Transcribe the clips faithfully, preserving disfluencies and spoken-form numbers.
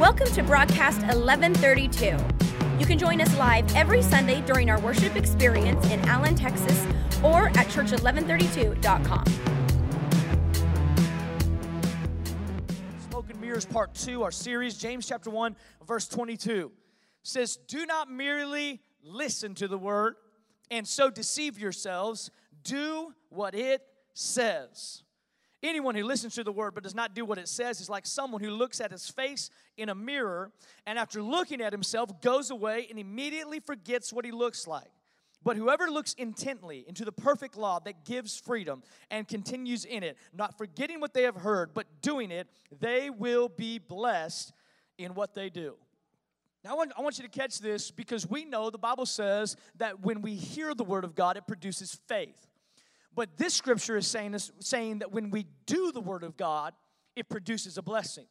Welcome to Broadcast eleven thirty-two. You can join us live every Sunday during our worship experience in Allen, Texas, or at church eleven thirty-two dot com. Smoke and Mirrors, Part two, our series, James chapter one, verse twenty-two. Says, do not merely listen to the word and so deceive yourselves. Do what it says. Anyone who listens to the word but does not do what it says is like someone who looks at his face in a mirror and after looking at himself goes away and immediately forgets what he looks like. But whoever looks intently into the perfect law that gives freedom and continues in it, not forgetting what they have heard but doing it, they will be blessed in what they do. Now, I want, I want you to catch this, because we know the Bible says that when we hear the word of God, it produces faith. But this scripture is saying, is saying that when we do the word of God, it produces a blessing.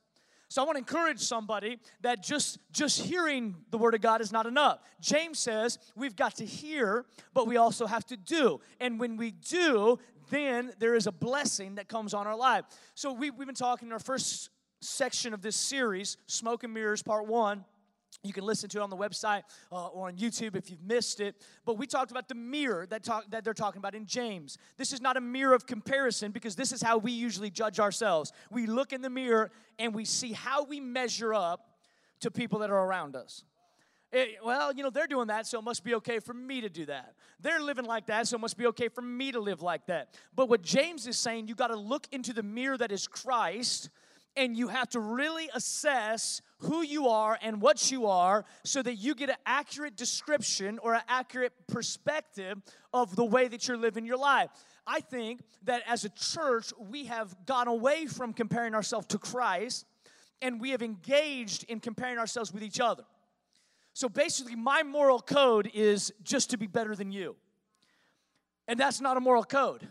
So I want to encourage somebody that just, just hearing the word of God is not enough. James says we've got to hear, but we also have to do. And when we do, then there is a blessing that comes on our life. So we, we've been talking in our first section of this series, Smoke and Mirrors, Part one. You can listen to it on the website uh, or on YouTube if you've missed it. But we talked about the mirror that, talk, that they're talking about in James. This is not a mirror of comparison, because this is how we usually judge ourselves. We look in the mirror and we see how we measure up to people that are around us. It, well, you know, they're doing that, so it must be okay for me to do that. They're living like that, so it must be okay for me to live like that. But what James is saying, you got to look into the mirror that is Christ, and you have to really assess who you are and what you are so that you get an accurate description or an accurate perspective of the way that you're living your life. I think that as a church, we have gone away from comparing ourselves to Christ, and we have engaged in comparing ourselves with each other. So basically, my moral code is just to be better than you. And that's not a moral code.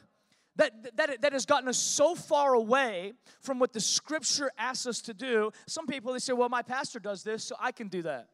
That, that that has gotten us so far away from what the Scripture asks us to do. Some people, they say, well, my pastor does this, so I can do that.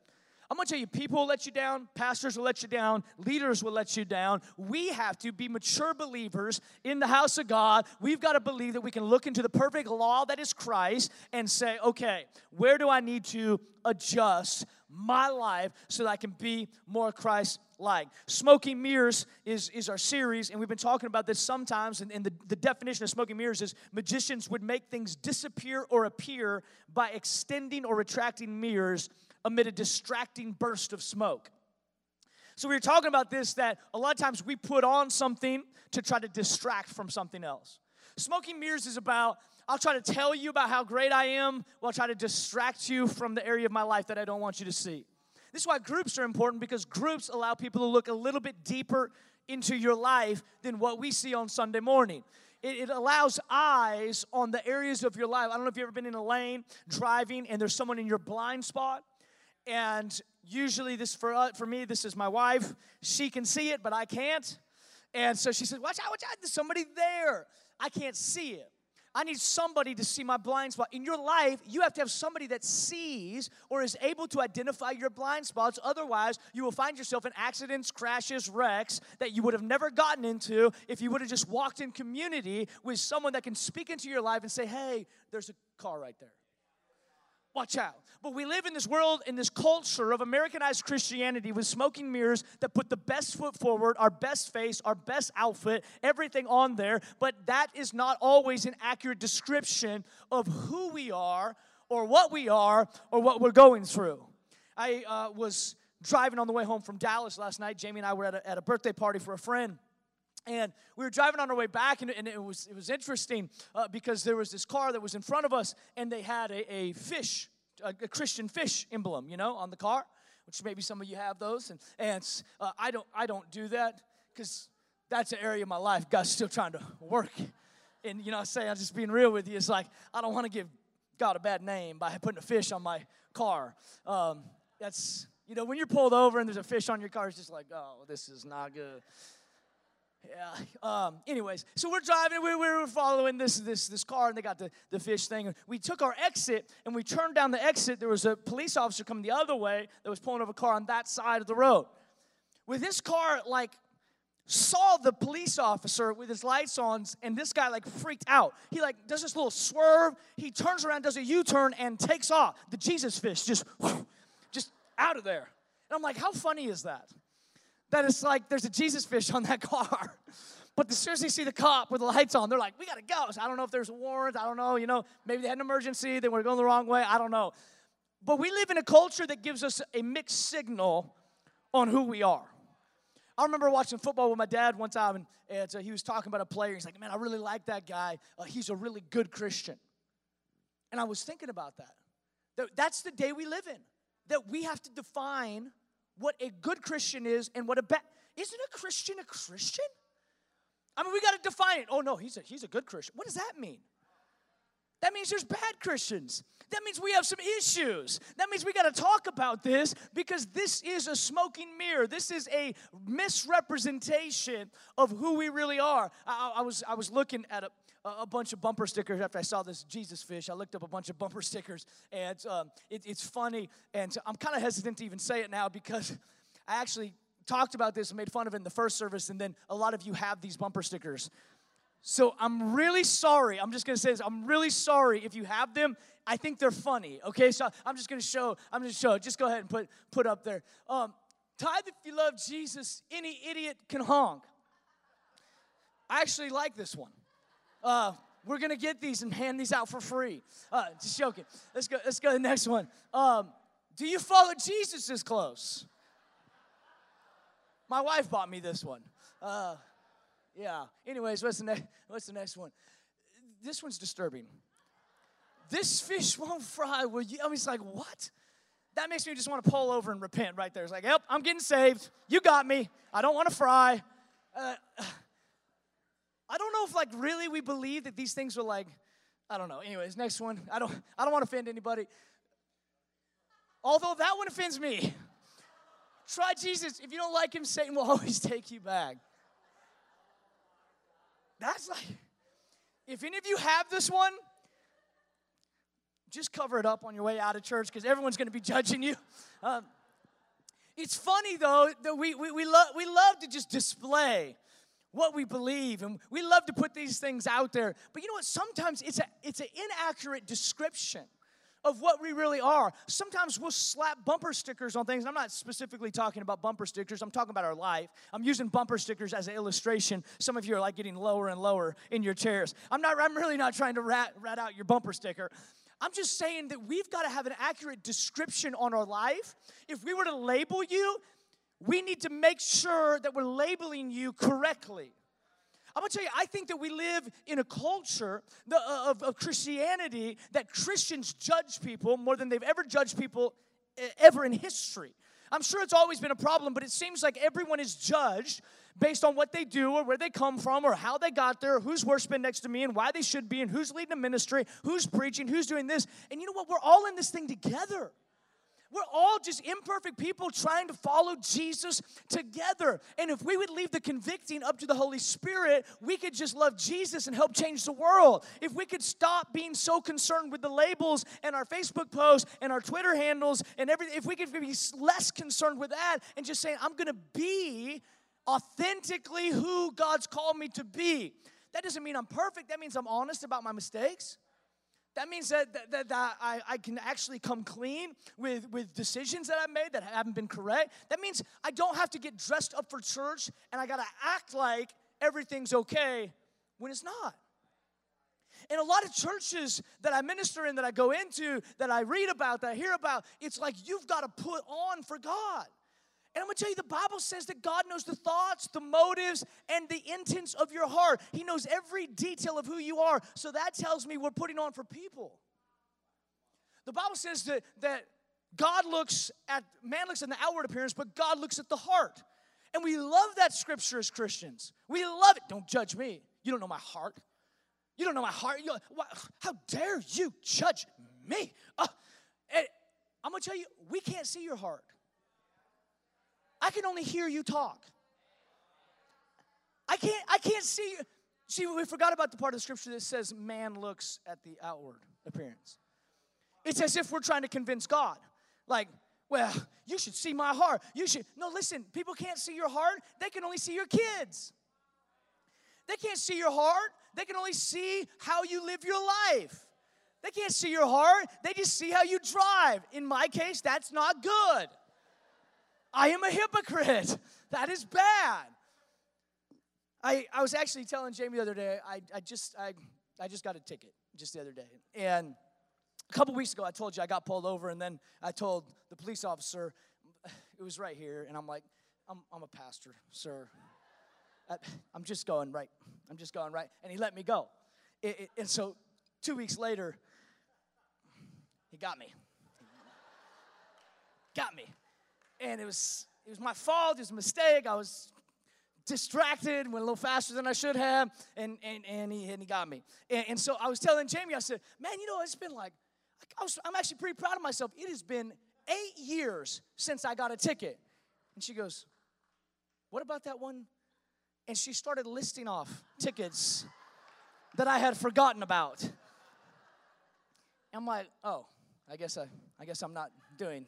I'm going to tell you, people will let you down. Pastors will let you down. Leaders will let you down. We have to be mature believers in the house of God. We've got to believe that we can look into the perfect law that is Christ and say, okay, where do I need to adjust my life so that I can be more Christ-like? Like Smoking Mirrors is, is our series, and we've been talking about this sometimes, and, and the, the definition of smoking mirrors is magicians would make things disappear or appear by extending or retracting mirrors amid a distracting burst of smoke. So we were talking about this, that a lot of times we put on something to try to distract from something else. Smoking mirrors is about, I'll try to tell you about how great I am while trying to distract you from the area of my life that I don't want you to see. This is why groups are important, because groups allow people to look a little bit deeper into your life than what we see on Sunday morning. It, it allows eyes on the areas of your life. I don't know if you've ever been in a lane driving and there's someone in your blind spot. And usually this, for, uh, for me, this is my wife. She can see it, but I can't. And so she says, watch out, watch out, there's somebody there. I can't see it. I need somebody to see my blind spot. In your life, you have to have somebody that sees or is able to identify your blind spots. Otherwise, you will find yourself in accidents, crashes, wrecks that you would have never gotten into if you would have just walked in community with someone that can speak into your life and say, hey, there's a car right there. Watch out. But we live in this world, in this culture of Americanized Christianity with smoking mirrors that put the best foot forward, our best face, our best outfit, everything on there. But that is not always an accurate description of who we are or what we are or what we're going through. I uh, was driving on the way home from Dallas last night. Jamie and I were at a, at a birthday party for a friend. And we were driving on our way back, and, and it was it was interesting uh, because there was this car that was in front of us, and they had a, a fish, a, a Christian fish emblem, you know, on the car, which maybe some of you have those. And and uh, I don't I don't do that, because that's an area of my life God's still trying to work. And you know, I say I'm just being real with you. It's like I don't want to give God a bad name by putting a fish on my car. Um, that's you know, when you're pulled over and there's a fish on your car, it's just like, oh, this is not good. Yeah. Um, anyways, so we're driving. We, we were following this this this car, and they got the, the fish thing. We took our exit, and we turned down the exit. There was a police officer coming the other way that was pulling over a car on that side of the road. With this car, like, saw the police officer with his lights on, and this guy, like, freaked out. He, like, does this little swerve. He turns around, does a U-turn, and takes off. The Jesus fish just, whoosh, just out of there. And I'm like, how funny is that? That it's like there's a Jesus fish on that car. But as soon as they see the cop with the lights on, they're like, we got to go. So I don't know if there's a warrant. I don't know. You know, maybe they had an emergency. They were going the wrong way. I don't know. But we live in a culture that gives us a mixed signal on who we are. I remember watching football with my dad one time, and, and so he was talking about a player. He's like, man, I really like that guy. Uh, he's a really good Christian. And I was thinking about that. That. That's the day we live in, that we have to define what a good Christian is and what a bad. Isn't a Christian a Christian? I mean, we got to define it. Oh, no, he's a, he's a good Christian. What does that mean? That means there's bad Christians. That means we have some issues. That means we got to talk about this, because this is a smoking mirror. This is a misrepresentation of who we really are. I, I was I was looking at a, a bunch of bumper stickers after I saw this Jesus fish. I looked up a bunch of bumper stickers, and um, it, it's funny. And I'm kind of hesitant to even say it now, because I actually talked about this and made fun of it in the first service, and then a lot of you have these bumper stickers. So I'm really sorry. I'm just going to say this. I'm really sorry if you have them. I think they're funny, okay? So I'm just going to show. I'm just show. Just go ahead and put, put up there. Um, tithe if you love Jesus, any idiot can honk. I actually like this one. Uh, we're going to get these and hand these out for free. Uh, just joking. Let's go, let's go to the next one. Um, do you follow Jesus as close? My wife bought me this one. Uh Yeah. Anyways, what's the, ne- what's the next one? This one's disturbing. This fish won't fry. Will you? I mean, it's like, what? That makes me just want to pull over and repent right there. It's like, yep, I'm getting saved. You got me. I don't want to fry. Uh, I don't know if, like, really we believe that these things are, like, I don't know. Anyways, next one. I don't, I don't want to offend anybody. Although that one offends me. Try Jesus. If you don't like him, Satan will always take you back. That's like, if any of you have this one, just cover it up on your way out of church, because everyone's going to be judging you. Um, it's funny, though, that we we we love we love to just display what we believe, and we love to put these things out there. But you know what? Sometimes it's a it's an inaccurate description of what we really are. Sometimes we'll slap bumper stickers on things. And I'm not specifically talking about bumper stickers. I'm talking about our life. I'm using bumper stickers as an illustration. Some of you are, like, getting lower and lower in your chairs. I'm not. I'm really not trying to rat, rat out your bumper sticker. I'm just saying that we've got to have an accurate description on our life. If we were to label you, we need to make sure that we're labeling you correctly. I'm going to tell you, I think that we live in a culture the, of, of Christianity that Christians judge people more than they've ever judged people ever in history. I'm sure it's always been a problem, but it seems like everyone is judged based on what they do or where they come from or how they got there, who's worshiping next to me and why they should be and who's leading a ministry, who's preaching, who's doing this. And you know what? We're all in this thing together. We're all just imperfect people trying to follow Jesus together. And if we would leave the convicting up to the Holy Spirit, we could just love Jesus and help change the world. If we could stop being so concerned with the labels and our Facebook posts and our Twitter handles and everything, if we could be less concerned with that and just saying, I'm going to be authentically who God's called me to be. That doesn't mean I'm perfect. That means I'm honest about my mistakes. That means that, that, that, that I, I can actually come clean with, with decisions that I've made that haven't been correct. That means I don't have to get dressed up for church and I got to act like everything's okay when it's not. And a lot of churches that I minister in, that I go into, that I read about, that I hear about, it's like you've got to put on for God. And I'm going to tell you, the Bible says that God knows the thoughts, the motives, and the intents of your heart. He knows every detail of who you are. So that tells me we're putting on for people. The Bible says that, that God looks at, man looks at the outward appearance, but God looks at the heart. And we love that scripture as Christians. We love it. Don't judge me. You don't know my heart. You don't know my heart. You, how dare you judge me? Uh, and I'm going to tell you, we can't see your heart. I can only hear you talk. I can't, I can't see you. See, we forgot about the part of the scripture that says man looks at the outward appearance. It's as if we're trying to convince God. Like, Well, you should see my heart. You should. No, listen, people can't see your heart. They can only see your kids. They can't see your heart. They can only see how you live your life. They can't see your heart. They just see how you drive. In my case, that's not good. I am a hypocrite. That is bad. I, I was actually telling Jamie the other day, I, I just I, I just got a ticket just the other day. And a couple weeks ago, I told you I got pulled over, and then I told the police officer, it was right here, and I'm like, I'm, I'm a pastor, sir. I, I'm just going right. I'm just going right. And he let me go. It, it, and so two weeks later, he got me. Got me. And it was it was my fault. It was a mistake. I was distracted, went a little faster than I should have, and and and he and he got me. And, and so I was telling Jamie, I said, man, you know, it's been like, I was, I'm actually pretty proud of myself. It has been eight years since I got a ticket. And she goes, what about that one? And she started listing off tickets that I had forgotten about. I'm like, oh, I guess I, I guess I'm not doing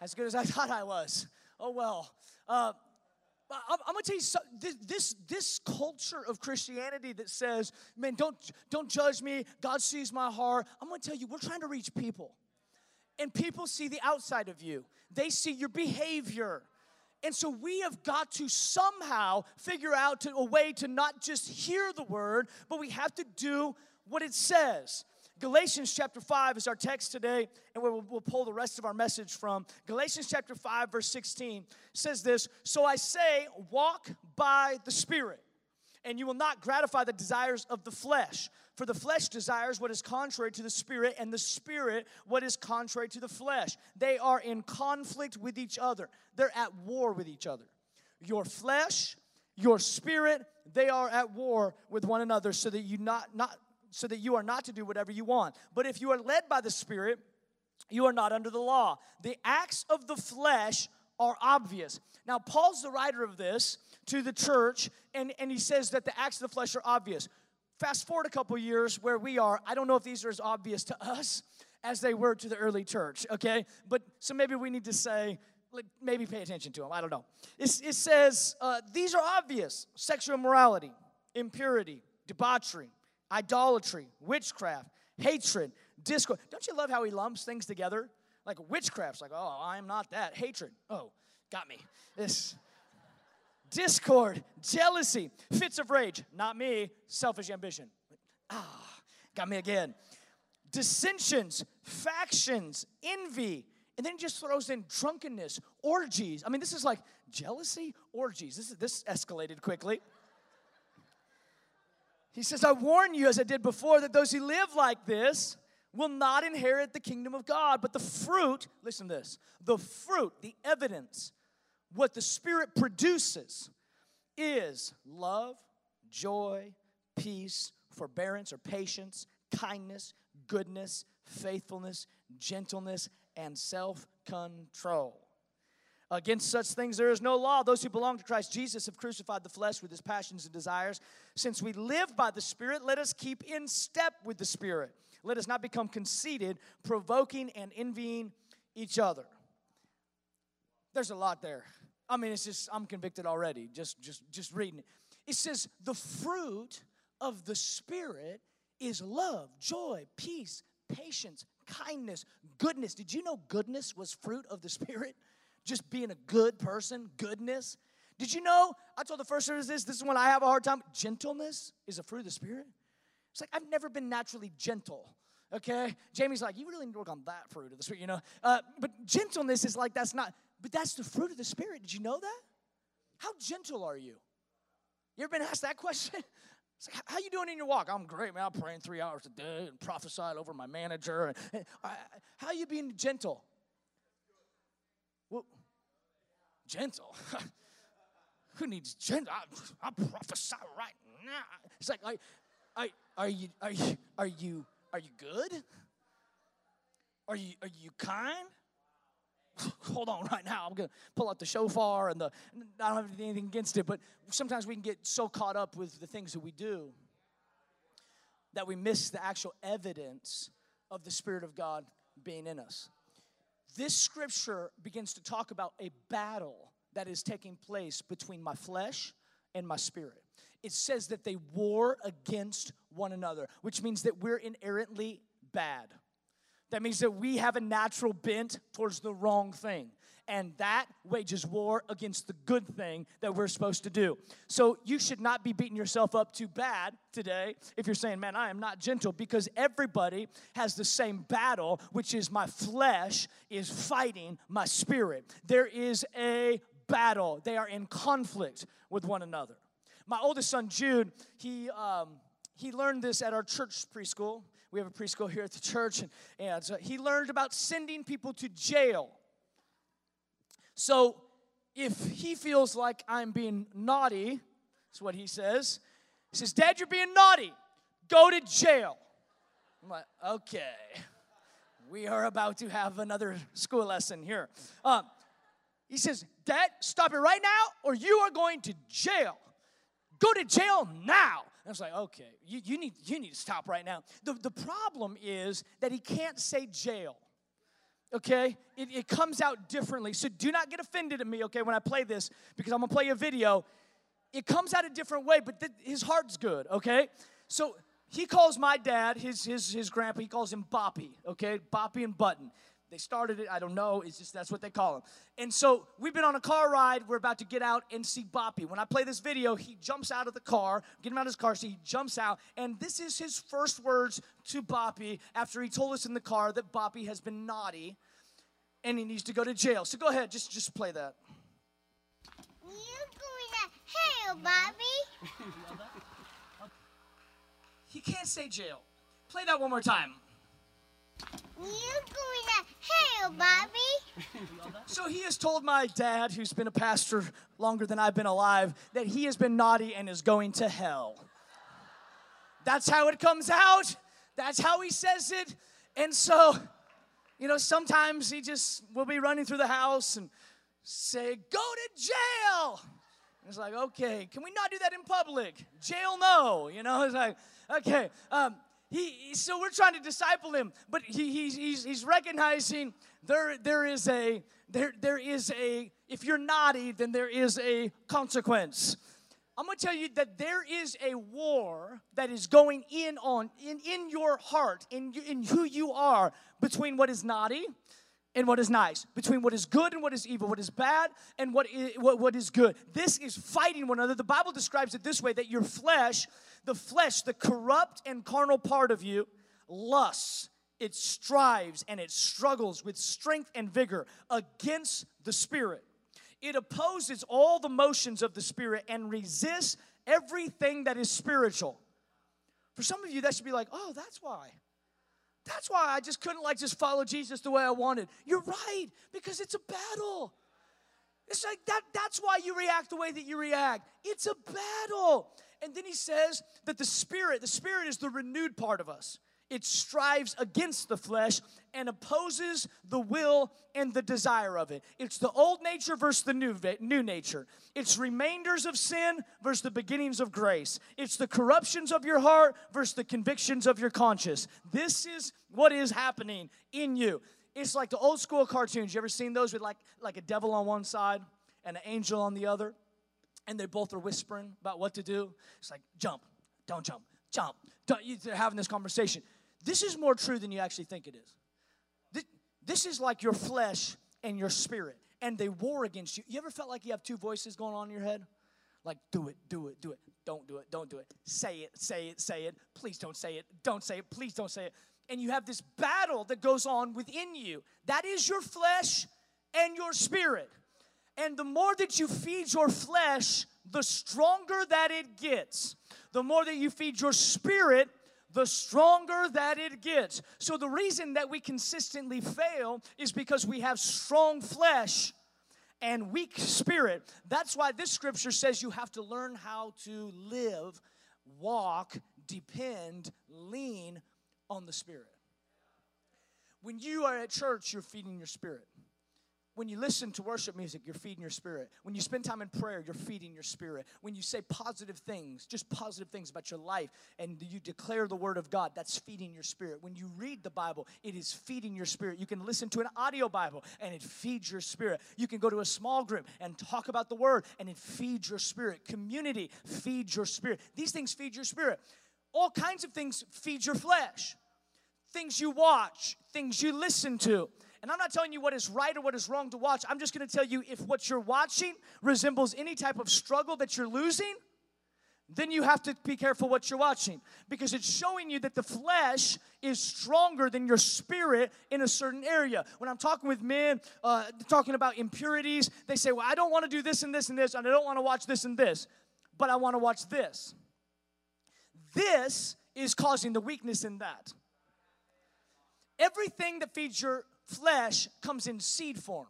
as good as I thought I was. Oh well. Uh, I'm gonna tell you something. This, this this culture of Christianity that says, man, don't don't judge me. God sees my heart. I'm gonna tell you, we're trying to reach people, and people see the outside of you. They see your behavior, and so we have got to somehow figure out to, a way to not just hear the word, but we have to do what it says. Galatians chapter five is our text today, and we'll, we'll pull the rest of our message from. Galatians chapter five, verse sixteen says this, so I say, walk by the Spirit, and you will not gratify the desires of the flesh. For the flesh desires what is contrary to the Spirit, and the Spirit what is contrary to the flesh. They are in conflict with each other. They're at war with each other. Your flesh, your spirit, they are at war with one another, so that you not not... so that you are not to do whatever you want. But if you are led by the Spirit, you are not under the law. The acts of the flesh are obvious. Now, Paul's the writer of this to the church, and, and he says that the acts of the flesh are obvious. Fast forward a couple years where we are. I don't know if these are as obvious to us as they were to the early church, okay? But so maybe we need to say, like, maybe pay attention to them. I don't know. It's, it says uh, these are obvious. Sexual immorality, impurity, debauchery, idolatry, witchcraft, hatred, discord. Don't you love how he lumps things together? Like witchcraft's like, oh, I'm not that. Hatred, oh, got me. This discord, jealousy, fits of rage, not me. Selfish ambition, ah, got me again. Dissensions, factions, envy, and then he just throws in drunkenness, orgies. I mean, this is like jealousy, orgies. This is this escalated quickly. He says, I warn you, as I did before, that those who live like this will not inherit the kingdom of God. But the fruit, listen to this, the fruit, the evidence, what the Spirit produces is love, joy, peace, forbearance or patience, kindness, goodness, faithfulness, gentleness, and self-control. Against such things there is no law. Those who belong to Christ Jesus have crucified the flesh with his passions and desires. Since we live by the Spirit, let us keep in step with the Spirit. Let us not become conceited, provoking and envying each other. There's a lot there. I mean, it's just, I'm convicted already, just, just, just reading it. It says, the fruit of the Spirit is love, joy, peace, patience, kindness, goodness. Did you know goodness was fruit of the Spirit? Just being a good person, goodness. Did you know, I told the first service this, this is when I have a hard time. Gentleness is a fruit of the Spirit. It's like, I've never been naturally gentle, okay? Jamie's like, you really need to work on that fruit of the Spirit, you know? Uh, but gentleness is like, that's not, but that's the fruit of the Spirit. Did you know that? How gentle are you? You ever been asked that question? It's like, how you doing in your walk? I'm great, man. I'm praying three hours a day and prophesying over my manager. And, and I, how are you being gentle? Well, gentle. Who needs gentle? I, I prophesy right now. It's like, I, I, are you, are you, are you, are you good? Are you, are you kind? Hold on, right now I'm gonna pull out the shofar and the. I don't have anything against it, but sometimes we can get so caught up with the things that we do that we miss the actual evidence of the Spirit of God being in us. This scripture begins to talk about a battle that is taking place between my flesh and my spirit. It says that they war against one another, which means that we're inherently bad. That means that we have a natural bent towards the wrong thing. And that wages war against the good thing that we're supposed to do. So you should not be beating yourself up too bad today if you're saying, man, I am not gentle, because everybody has the same battle, which is my flesh is fighting my spirit. There is a battle. They are in conflict with one another. My oldest son, Jude, he um, he learned this at our church preschool. We have a preschool here at the church, and, and so he learned about sending people to jail. So if he feels like I'm being naughty, that's what he says. He says, Dad, you're being naughty. Go to jail. I'm like, okay, we are about to have another school lesson here. Um, he says, Dad, stop it right now, or you are going to jail. Go to jail now. And I was like, okay, you, you need you need to stop right now. The, the problem is that he can't say jail. Okay, it, it comes out differently. So do not get offended at me, okay, when I play this, because I'm going to play a video. It comes out a different way, but th- his heart's good, okay? So he calls my dad, his, his, his grandpa, he calls him Boppy, okay? Boppy and Button. They started it, I don't know, it's just that's what they call him. And so we've been on a car ride, we're about to get out and see Boppy. When I play this video, he jumps out of the car, get him out of his car, so he jumps out, and this is his first words to Boppy after he told us in the car that Boppy has been naughty and he needs to go to jail. So go ahead, just, just play that. You're going to hell, Boppy. He can't say jail. Play that one more time. You're going to hell, Bobby. So he has told my dad, who's been a pastor longer than I've been alive, that he has been naughty and is going to hell. That's how it comes out. That's how he says it. And so, you know, sometimes he just will be running through the house and say, go to jail. And it's like, okay, can we not do that in public? Jail, no. You know, it's like, okay, um, He, so we're trying to disciple him, but he, he, he's, he's recognizing there there is a there there is a if you're naughty, then there is a consequence. I'm going to tell you that there is a war that is going in on in, in your heart, in in who you are, between what is naughty and what is nice, between what is good and what is evil, what is bad and what is, what, what is good. This is fighting one another. The Bible describes it this way, that your flesh, the flesh, the corrupt and carnal part of you, lusts. It strives and it struggles with strength and vigor against the Spirit. It opposes all the motions of the Spirit and resists everything that is spiritual. For some of you, that should be like, oh, that's why. That's why I just couldn't like just follow Jesus the way I wanted. You're right, because it's a battle. It's like that. That's why you react the way that you react. It's a battle. And then he says that the spirit, the spirit is the renewed part of us. It strives against the flesh and opposes the will and the desire of it. It's the old nature versus the new, new nature. It's remainders of sin versus the beginnings of grace. It's the corruptions of your heart versus the convictions of your conscience. This is what is happening in you. It's like the old school cartoons. You ever seen those with like, like a devil on one side and an angel on the other? And they both are whispering about what to do. It's like, jump, don't jump, jump. Don't, you, they're having this conversation. This is more true than you actually think it is. This, this is like your flesh and your spirit, and they war against you. You ever felt like you have two voices going on in your head? Like, do it, do it, do it. Don't do it, don't do it. Say it, say it, say it. Please don't say it. Don't say it. Please don't say it. And you have this battle that goes on within you. That is your flesh and your spirit. And the more that you feed your flesh, the stronger that it gets. The more that you feed your spirit, the stronger that it gets. So the reason that we consistently fail is because we have strong flesh and weak spirit. That's why this scripture says you have to learn how to live, walk, depend, lean on the Spirit. When you are at church, you're feeding your spirit. When you listen to worship music, you're feeding your spirit. When you spend time in prayer, you're feeding your spirit. When you say positive things, just positive things about your life, and you declare the word of God, that's feeding your spirit. When you read the Bible, it is feeding your spirit. You can listen to an audio Bible, and it feeds your spirit. You can go to a small group and talk about the word, and it feeds your spirit. Community feeds your spirit. These things feed your spirit. All kinds of things feed your flesh. Things you watch, things you listen to. And I'm not telling you what is right or what is wrong to watch. I'm just going to tell you if what you're watching resembles any type of struggle that you're losing, then you have to be careful what you're watching. Because it's showing you that the flesh is stronger than your spirit in a certain area. When I'm talking with men, uh, talking about impurities, they say, well, I don't want to do this and this and this, and I don't want to watch this and this, but I want to watch this. This is causing the weakness in that. Everything that feeds your flesh comes in seed form.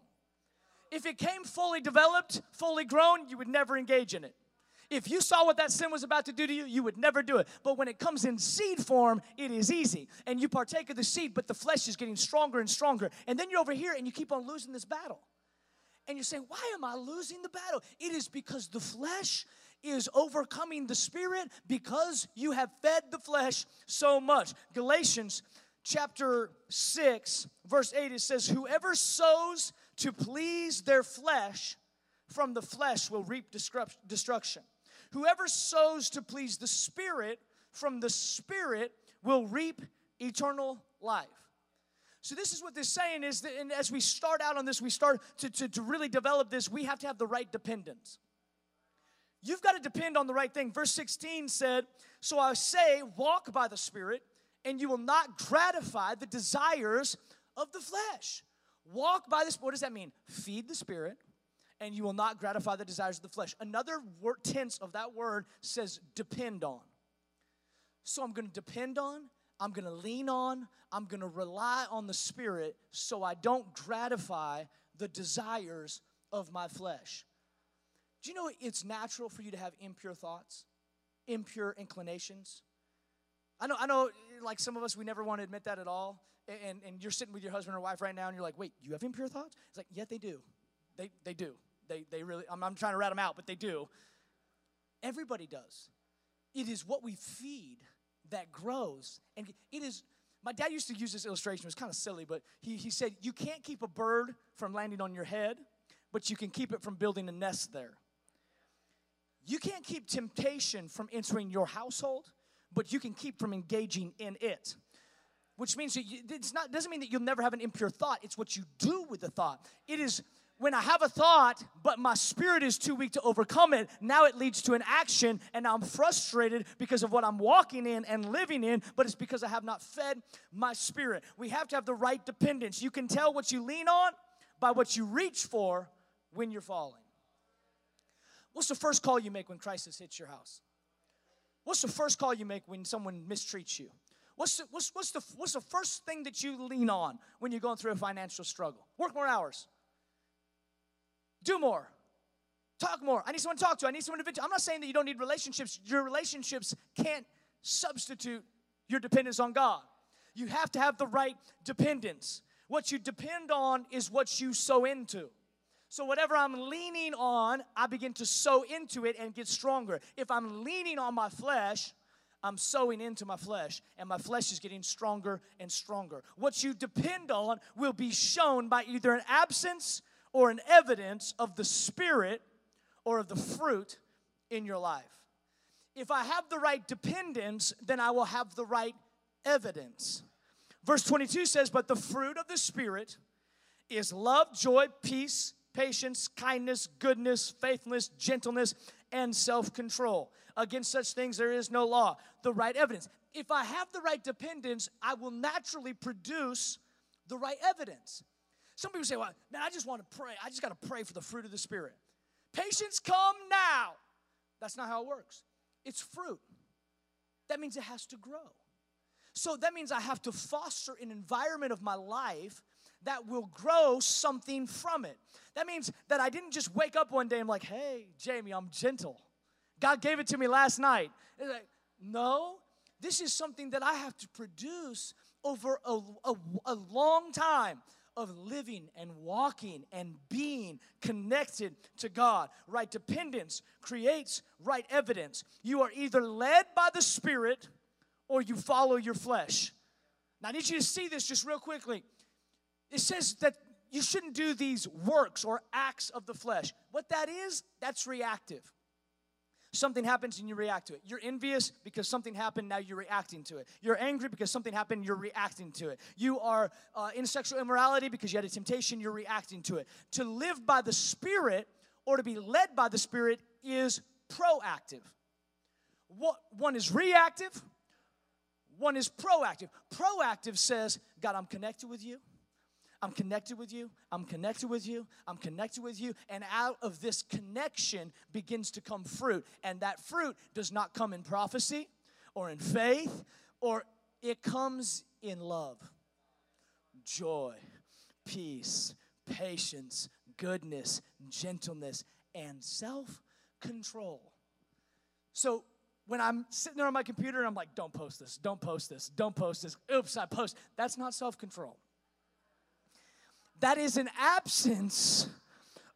If it came fully developed, fully grown, you would never engage in it. If you saw what that sin was about to do to you, you would never do it. But when it comes in seed form, it is easy. And you partake of the seed, but the flesh is getting stronger and stronger. And then you're over here and you keep on losing this battle. And you're saying, why am I losing the battle? It is because the flesh is overcoming the spirit because you have fed the flesh so much. Galatians Chapter six, verse eight, it says, whoever sows to please their flesh, from the flesh will reap destruction. Whoever sows to please the Spirit, from the Spirit will reap eternal life. So this is what they're saying is that, and as we start out on this, we start to, to, to really develop this, we have to have the right dependence. You've got to depend on the right thing. Verse sixteen said, so I say, walk by the Spirit, and you will not gratify the desires of the flesh. Walk by this. What does that mean? Feed the spirit, and you will not gratify the desires of the flesh. Another word, tense of that word says depend on. So I'm going to depend on, I'm going to lean on, I'm going to rely on the spirit so I don't gratify the desires of my flesh. Do you know it's natural for you to have impure thoughts, impure inclinations? I know, I know, like some of us, we never want to admit that at all. And, and you're sitting with your husband or wife right now, and you're like, wait, you have impure thoughts? It's like, yeah, they do. They they do. They they really, I'm, I'm trying to rat them out, but they do. Everybody does. It is what we feed that grows. And it is, my dad used to use this illustration. It was kind of silly, but he, he said, you can't keep a bird from landing on your head, but you can keep it from building a nest there. You can't keep temptation from entering your household, but you can keep from engaging in it, which means that you, it's not doesn't mean that you'll never have an impure thought. It's what you do with the thought. It is when I have a thought, but my spirit is too weak to overcome it, now it leads to an action, and now I'm frustrated because of what I'm walking in and living in, but it's because I have not fed my spirit. We have to have the right dependence. You can tell what you lean on by what you reach for when you're falling. What's the first call you make when crisis hits your house? What's the first call you make when someone mistreats you? What's the, what's, what's, the, what's the first thing that you lean on when you're going through a financial struggle? Work more hours. Do more. Talk more. I need someone to talk to. I need someone to vent to. I'm not saying that you don't need relationships. Your relationships can't substitute your dependence on God. You have to have the right dependence. What you depend on is what you sow into. So whatever I'm leaning on, I begin to sow into it and get stronger. If I'm leaning on my flesh, I'm sowing into my flesh, and my flesh is getting stronger and stronger. What you depend on will be shown by either an absence or an evidence of the spirit or of the fruit in your life. If I have the right dependence, then I will have the right evidence. Verse twenty-two says, but the fruit of the spirit is love, joy, peace, patience, kindness, goodness, faithfulness, gentleness, and self-control. Against such things there is no law. The right evidence. If I have the right dependence, I will naturally produce the right evidence. Some people say, well, man, I just want to pray. I just got to pray for the fruit of the Spirit. Patience, come now. That's not how it works. It's fruit. That means it has to grow. So that means I have to foster an environment of my life that will grow something from it. That means that I didn't just wake up one day and I'm like, hey, Jamie, I'm gentle. God gave it to me last night. It's like, no, this is something that I have to produce over a, a, a long time, of living and walking and being connected to God. Right dependence creates right evidence. You are either led by the Spirit or you follow your flesh. Now, I need you to see this just real quickly. It says that you shouldn't do these works or acts of the flesh. What that is, that's reactive. Something happens and you react to it. You're envious because something happened, now you're reacting to it. You're angry because something happened, you're reacting to it. You are uh, in sexual immorality because you had a temptation, you're reacting to it. To live by the Spirit or to be led by the Spirit is proactive. What, one is reactive, one is proactive. Proactive says, God, I'm connected with you. I'm connected with you, I'm connected with you, I'm connected with you, and out of this connection begins to come fruit. And that fruit does not come in prophecy or in faith, or it comes in love, joy, peace, patience, goodness, gentleness, and self-control. So when I'm sitting there on my computer and I'm like, don't post this, don't post this, don't post this, oops, I post, that's not self-control. That is an absence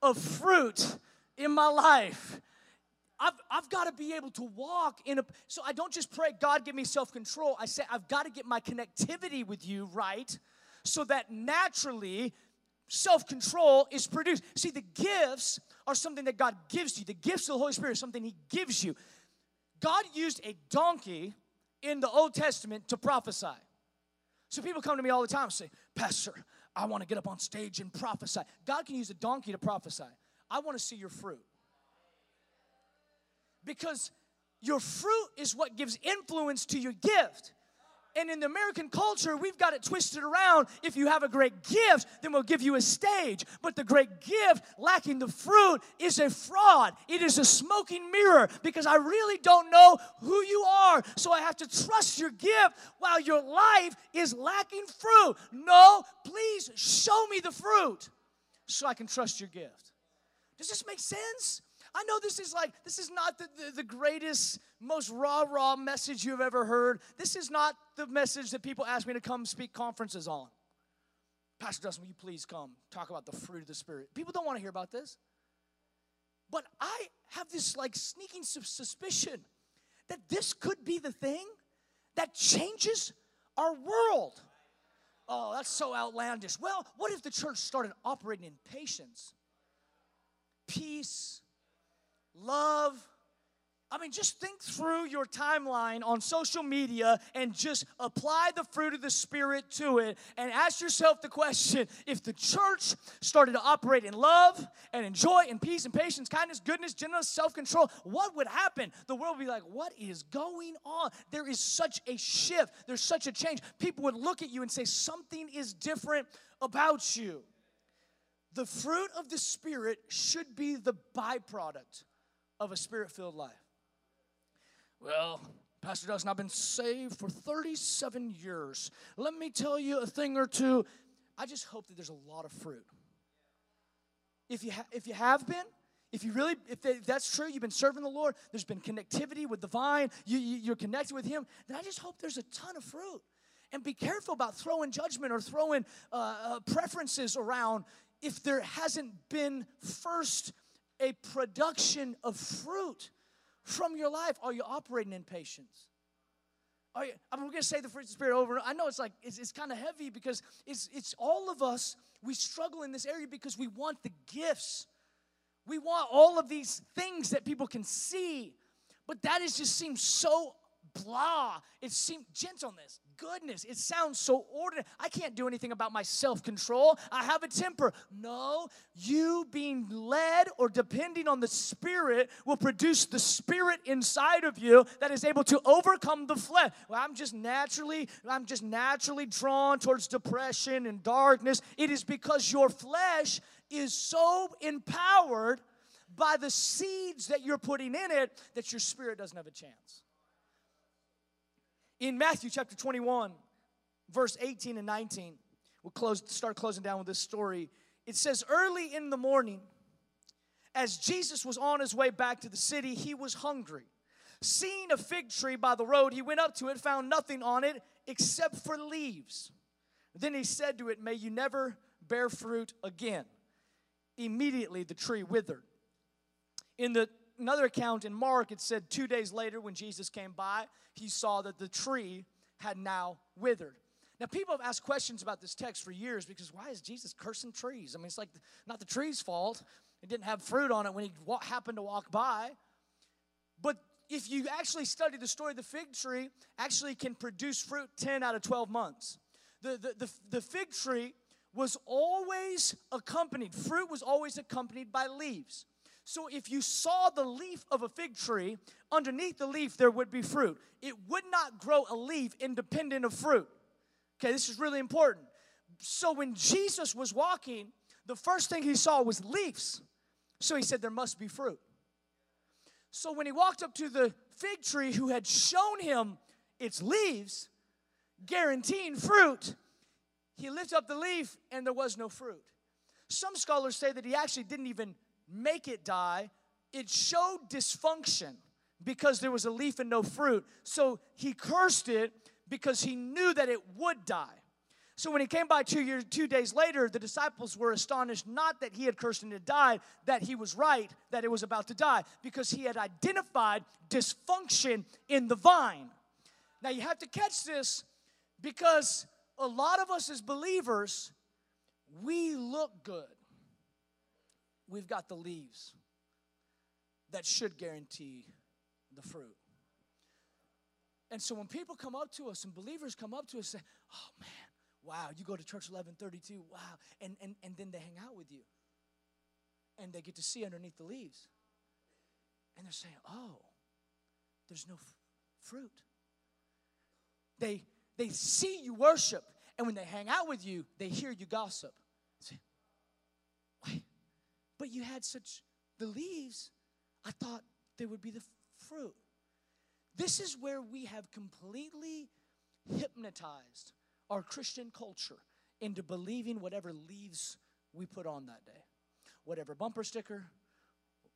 of fruit in my life. I've, I've got to be able to walk in a, so I don't just pray, God, give me self-control. I say, I've got to get my connectivity with you right so that naturally self-control is produced. See, the gifts are something that God gives you. The gifts of the Holy Spirit is something He gives you. God used a donkey in the Old Testament to prophesy. So people come to me all the time and say, Pastor, I want to get up on stage and prophesy. God can use a donkey to prophesy. I want to see your fruit. Because your fruit is what gives influence to your gift. And in the American culture, we've got it twisted around. If you have a great gift, then we'll give you a stage. But the great gift lacking the fruit is a fraud. It is a smoking mirror because I really don't know who you are. So I have to trust your gift while your life is lacking fruit. No, please show me the fruit so I can trust your gift. Does this make sense? I know this is like, this is not the, the, the greatest, most rah-rah message you've ever heard. This is not the message that people ask me to come speak conferences on. Pastor Dustin, will you please come talk about the fruit of the Spirit? People don't want to hear about this. But I have this like sneaking suspicion that this could be the thing that changes our world. Oh, that's so outlandish. Well, what if the church started operating in patience, peace, love? I mean, just think through your timeline on social media and just apply the fruit of the Spirit to it and ask yourself the question, if the church started to operate in love and in joy and peace and patience, kindness, goodness, gentleness, self-control, what would happen? The world would be like, what is going on? There is such a shift. There's such a change. People would look at you and say, something is different about you. The fruit of the Spirit should be the byproduct of a Spirit-filled life. Well, Pastor Dustin, I've been saved for thirty-seven years. Let me tell you a thing or two. I just hope that there's a lot of fruit. If you ha- if you have been, if you really, if, they, if that's true, you've been serving the Lord, there's been connectivity with the vine, you, you, you're connected with Him, then I just hope there's a ton of fruit. And be careful about throwing judgment or throwing uh, uh, preferences around if there hasn't been first a production of fruit from your life. Are you operating in patience? Are you, I mean, we're going to say the fruit of the Spirit over. I know it's like, it's, it's kind of heavy because it's, it's all of us, we struggle in this area because we want the gifts. We want all of these things that people can see. But that is just seems so blah. It seems gentleness, goodness. It sounds so ordinary. I can't do anything about my self-control. I have a temper. No, you being led or depending on the Spirit will produce the Spirit inside of you that is able to overcome the flesh. Well, I'm just naturally, I'm just naturally drawn towards depression and darkness. It is because your flesh is so empowered by the seeds that you're putting in it that your spirit doesn't have a chance. In Matthew chapter twenty-one, verse eighteen and nineteen, we'll close, start closing down with this story. It says, early in the morning, as Jesus was on his way back to the city, he was hungry. Seeing a fig tree by the road, he went up to it, found nothing on it except for leaves. Then he said to it, may you never bear fruit again. Immediately the tree withered. In the another account in Mark, it said two days later when Jesus came by, he saw that the tree had now withered. Now, people have asked questions about this text for years because why is Jesus cursing trees? I mean, it's like not the tree's fault. It didn't have fruit on it when he wa- happened to walk by. But if you actually study the story, the fig tree actually can produce fruit ten out of twelve months. The, the, the, the fig tree was always accompanied. Fruit was always accompanied by leaves. So if you saw the leaf of a fig tree, underneath the leaf there would be fruit. It would not grow a leaf independent of fruit. Okay, this is really important. So when Jesus was walking, the first thing he saw was leaves. So he said, there must be fruit. So when he walked up to the fig tree who had shown him its leaves, guaranteeing fruit, he lifted up the leaf and there was no fruit. Some scholars say that he actually didn't even make it die. It showed dysfunction because there was a leaf and no fruit. So he cursed it because he knew that it would die. So when he came by two years, two days later, the disciples were astonished not that he had cursed and it died, that he was right, that it was about to die, because he had identified dysfunction in the vine. Now you have to catch this because a lot of us as believers, we look good. We've got the leaves that should guarantee the fruit. And so when people come up to us and believers come up to us and say, oh man, wow, you go to church eleven thirty-two, wow. And, and, and then they hang out with you. And they get to see underneath the leaves. And they're saying, oh, there's no f- fruit. They, they see you worship. And when they hang out with you, they hear you gossip. Say, wait, but you had such the leaves, I thought there would be the f- fruit. This is where we have completely hypnotized our Christian culture into believing whatever leaves we put on that day. Whatever bumper sticker,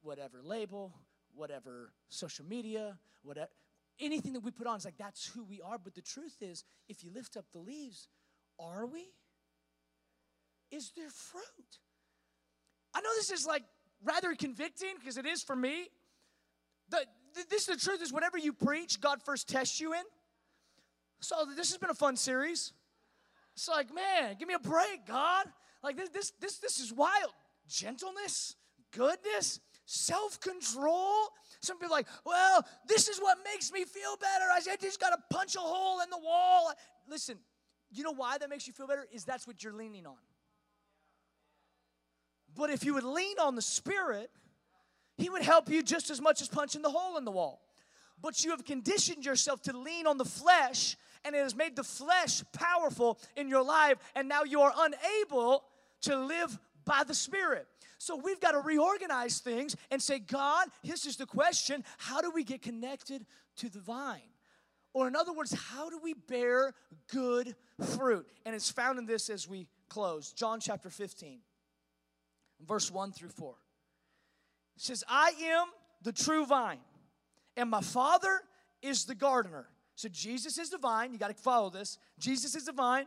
whatever label, whatever social media, whatever, anything that we put on is like that's who we are. But the truth is, if you lift up the leaves, are we? Is there fruit? I know this is like rather convicting because it is for me. The, the, this is the truth is whatever you preach, God first tests you in. So this has been a fun series. It's like, man, give me a break, God. Like this, this, this, this is wild. Gentleness, goodness, self-control. Some people are like, well, this is what makes me feel better. I just got to punch a hole in the wall. Listen, you know why that makes you feel better? Is that's what you're leaning on. But if you would lean on the Spirit, He would help you just as much as punching the hole in the wall. But you have conditioned yourself to lean on the flesh, and it has made the flesh powerful in your life, and now you are unable to live by the Spirit. So we've got to reorganize things and say, God, this is the question, how do we get connected to the vine? Or in other words, how do we bear good fruit? And it's found in this as we close. John chapter fifteen, verse one through four. It says, I am the true vine, and my Father is the gardener. So Jesus is the vine. You got to follow this. Jesus is the vine.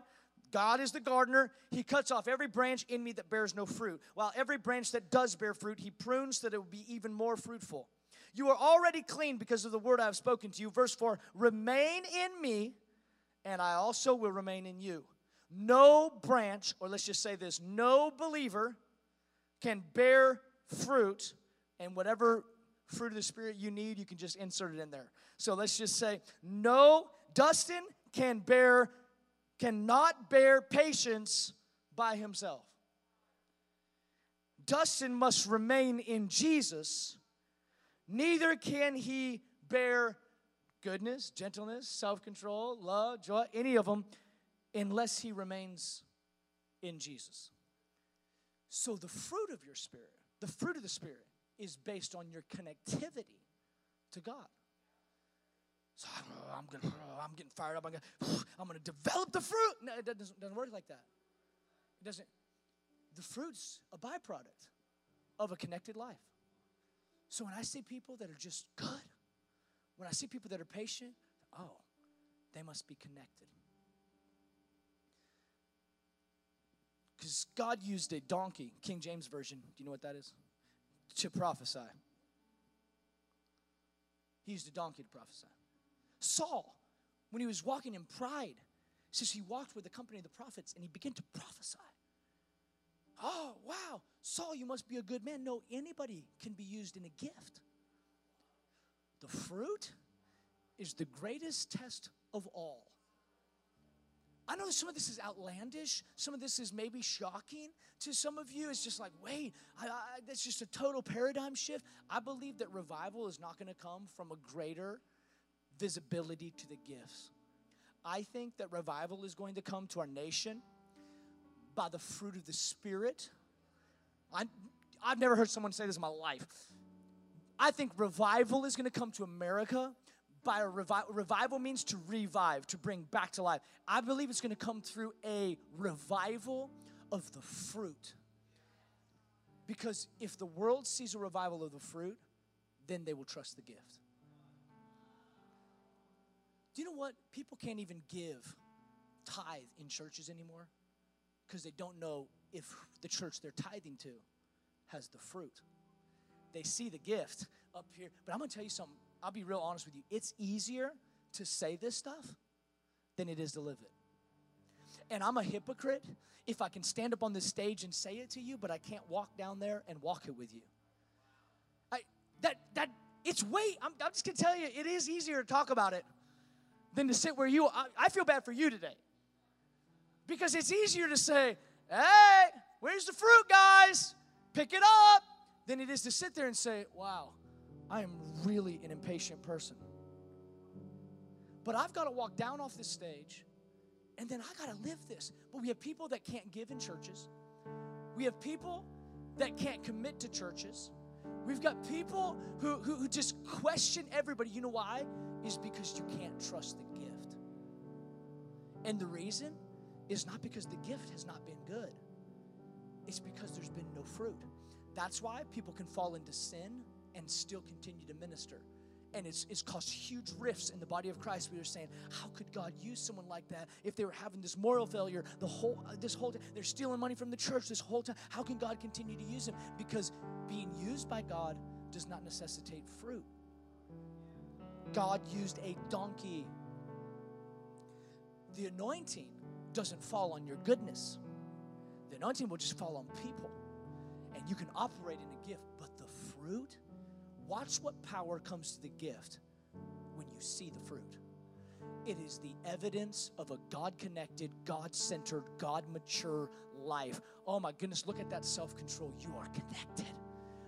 God is the gardener. He cuts off every branch in me that bears no fruit, while every branch that does bear fruit, he prunes that it will be even more fruitful. You are already clean because of the word I have spoken to you. Verse four, remain in me, and I also will remain in you. No branch, or let's just say this, no believer can bear fruit, and whatever fruit of the Spirit you need, you can just insert it in there. So let's just say, no, Dustin can bear, cannot bear patience by himself. Dustin must remain in Jesus. Neither can he bear goodness, gentleness, self-control, love, joy, any of them, unless he remains in Jesus. So the fruit of your Spirit, the fruit of the Spirit, is based on your connectivity to God. So I'm gonna, I'm getting fired up. I'm gonna, I'm gonna develop the fruit. No, it doesn't, doesn't work like that. It doesn't. The fruit's a byproduct of a connected life. So when I see people that are just good, when I see people that are patient, oh, they must be connected. is God used a donkey, King James Version, do you know what that is? To prophesy. He used a donkey to prophesy. Saul, when he was walking in pride, says he walked with the company of the prophets and he began to prophesy. Oh, wow, Saul, you must be a good man. No, anybody can be used in a gift. The fruit is the greatest test of all. I know some of this is outlandish. Some of this is maybe shocking to some of you. It's just like, wait, I, I, that's just a total paradigm shift. I believe that revival is not going to come from a greater visibility to the gifts. I think that revival is going to come to our nation by the fruit of the Spirit. I, I've never heard someone say this in my life. I think revival is going to come to America. By a revi- revival means to revive, to bring back to life. I believe it's going to come through a revival of the fruit. Because if the world sees a revival of the fruit, then they will trust the gift. Do you know what? People can't even give tithe in churches anymore because they don't know if the church they're tithing to has the fruit. They see the gift up here. But I'm going to tell you something. I'll be real honest with you. It's easier to say this stuff than it is to live it. And I'm a hypocrite if I can stand up on this stage and say it to you, but I can't walk down there and walk it with you. I that that it's way. I'm, I'm just gonna tell you, it is easier to talk about it than to sit where you. I, I feel bad for you today because it's easier to say, "Hey, where's the fruit, guys? Pick it up," than it is to sit there and say, "Wow, I am really an impatient person. But I've got to walk down off this stage, and then I got to live this." But we have people that can't give in churches. We have people that can't commit to churches. We've got people who, who, who just question everybody. You know why? Is because you can't trust the gift. And the reason is not because the gift has not been good. It's because there's been no fruit. That's why people can fall into sin and still continue to minister. And it's, it's caused huge rifts in the body of Christ. We were saying, how could God use someone like that if they were having this moral failure the whole this whole time? They're stealing money from the church this whole time. How can God continue to use them? Because being used by God does not necessitate fruit. God used a donkey. The anointing doesn't fall on your goodness. The anointing will just fall on people. And you can operate in a gift, but the fruit, watch what power comes to the gift when you see the fruit. It is the evidence of a God-connected, God-centered, God-mature life. Oh my goodness, look at that self-control. You are connected.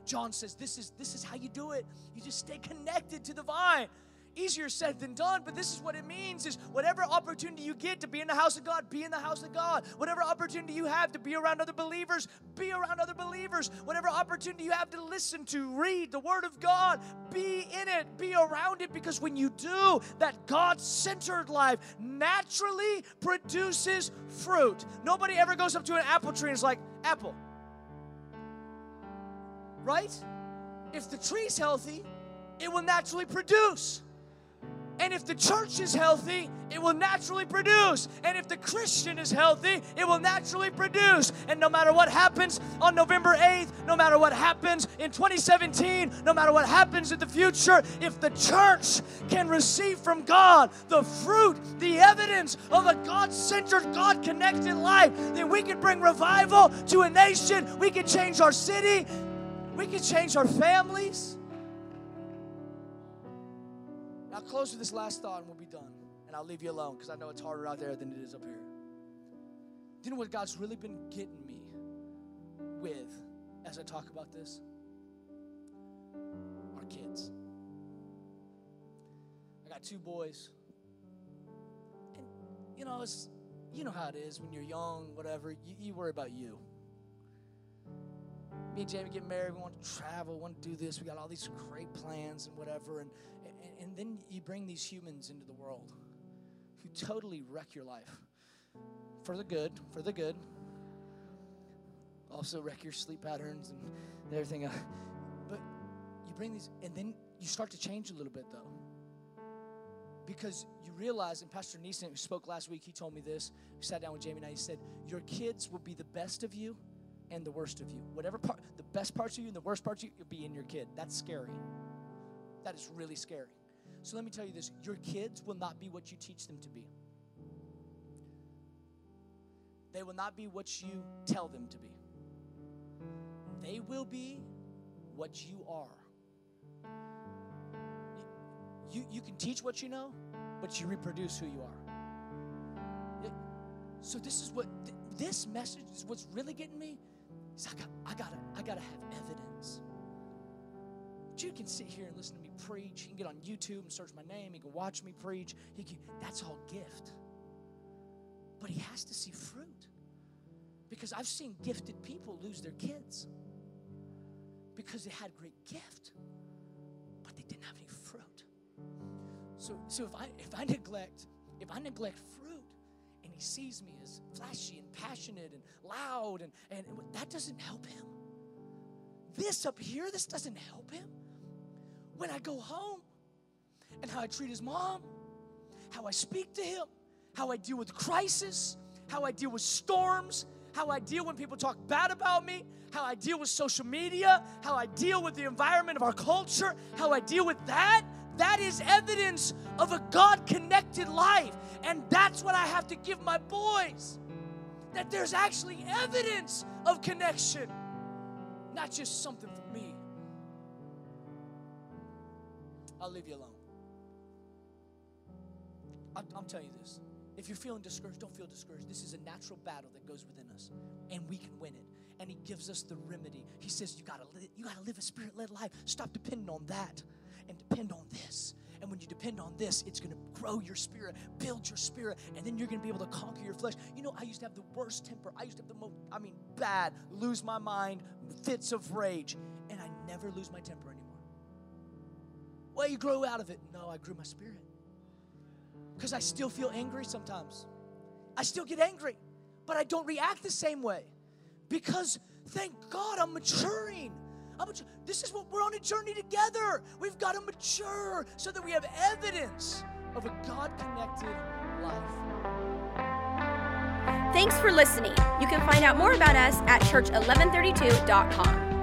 John says this is, this is how you do it. You just stay connected to the vine. Easier said than done, but this is what it means is whatever opportunity you get to be in the house of God, be in the house of God. Whatever opportunity you have to be around other believers, be around other believers. Whatever opportunity you have to listen to, read the Word of God, be in it, be around it, because when you do, that God-centered life naturally produces fruit. Nobody ever goes up to an apple tree and is like, apple. Right? If the tree's healthy, it will naturally produce. And if the church is healthy, it will naturally produce. And if the Christian is healthy, it will naturally produce. And no matter what happens on November eighth, no matter what happens in twenty seventeen, no matter what happens in the future, if the church can receive from God the fruit, the evidence of a God-centered, God-connected life, then we can bring revival to a nation. We can change our city. We can change our families. I'll close with this last thought and we'll be done. And I'll leave you alone because I know it's harder out there than it is up here. Do you know what God's really been getting me with as I talk about this? Our kids. I got two boys. And, you know, it's, you know how it is when you're young, whatever. You, you worry about you. Me and Jamie get married. We want to travel. We want to do this. We got all these great plans and whatever. And And then you bring these humans into the world who totally wreck your life for the good, for the good. Also wreck your sleep patterns and everything. But you bring these, and then you start to change a little bit, though. because you realize, and Pastor Neeson, who spoke last week, he told me this. We sat down with Jamie and I, he said, your kids will be the best of you and the worst of you. Whatever part, the best parts of you and the worst parts of you, you'll be in your kid. That's scary. That is really scary. So let me tell you this. Your kids will not be what you teach them to be. They will not be what you tell them to be. They will be what you are. You, you can teach what you know, but you reproduce who you are. So this is what, th- this message is what's really getting me, is I got, I gotta, I gotta have evidence. But you can sit here and listen to me preach. You can get on YouTube and search my name. You can watch me preach. You can, that's all gift. But he has to see fruit. Because I've seen gifted people lose their kids because they had great gift, but they didn't have any fruit. So, so if I if I neglect, if I neglect fruit, and he sees me as flashy and passionate and loud, and, and, and that doesn't help him. This up here, this doesn't help him. When I go home, and how I treat his mom, how I speak to him, how I deal with crisis, how I deal with storms, how I deal when people talk bad about me, how I deal with social media, how I deal with the environment of our culture, how I deal with that, that is evidence of a God-connected life. And that's what I have to give my boys, that there's actually evidence of connection, not just something for me. I'll leave you alone. I'll, I'll tell you this. If you're feeling discouraged, don't feel discouraged. This is a natural battle that goes within us, and we can win it. And he gives us the remedy. He says, you gotta, li- you gotta live a spirit-led life. Stop depending on that and depend on this. And when you depend on this, it's going to grow your spirit, build your spirit, and then you're going to be able to conquer your flesh. You know, I used to have the worst temper. I used to have the most, I mean, bad, lose my mind, fits of rage, and I never lose my temper anymore. Well, you grow out of it. No, I grew my spirit. Because I still feel angry sometimes. I still get angry, but I don't react the same way. Because, thank God, I'm maturing. I'm mature. This is what we're on a journey together. We've got to mature so that we have evidence of a God-connected life. Thanks for listening. You can find out more about us at church eleven thirty-two dot com.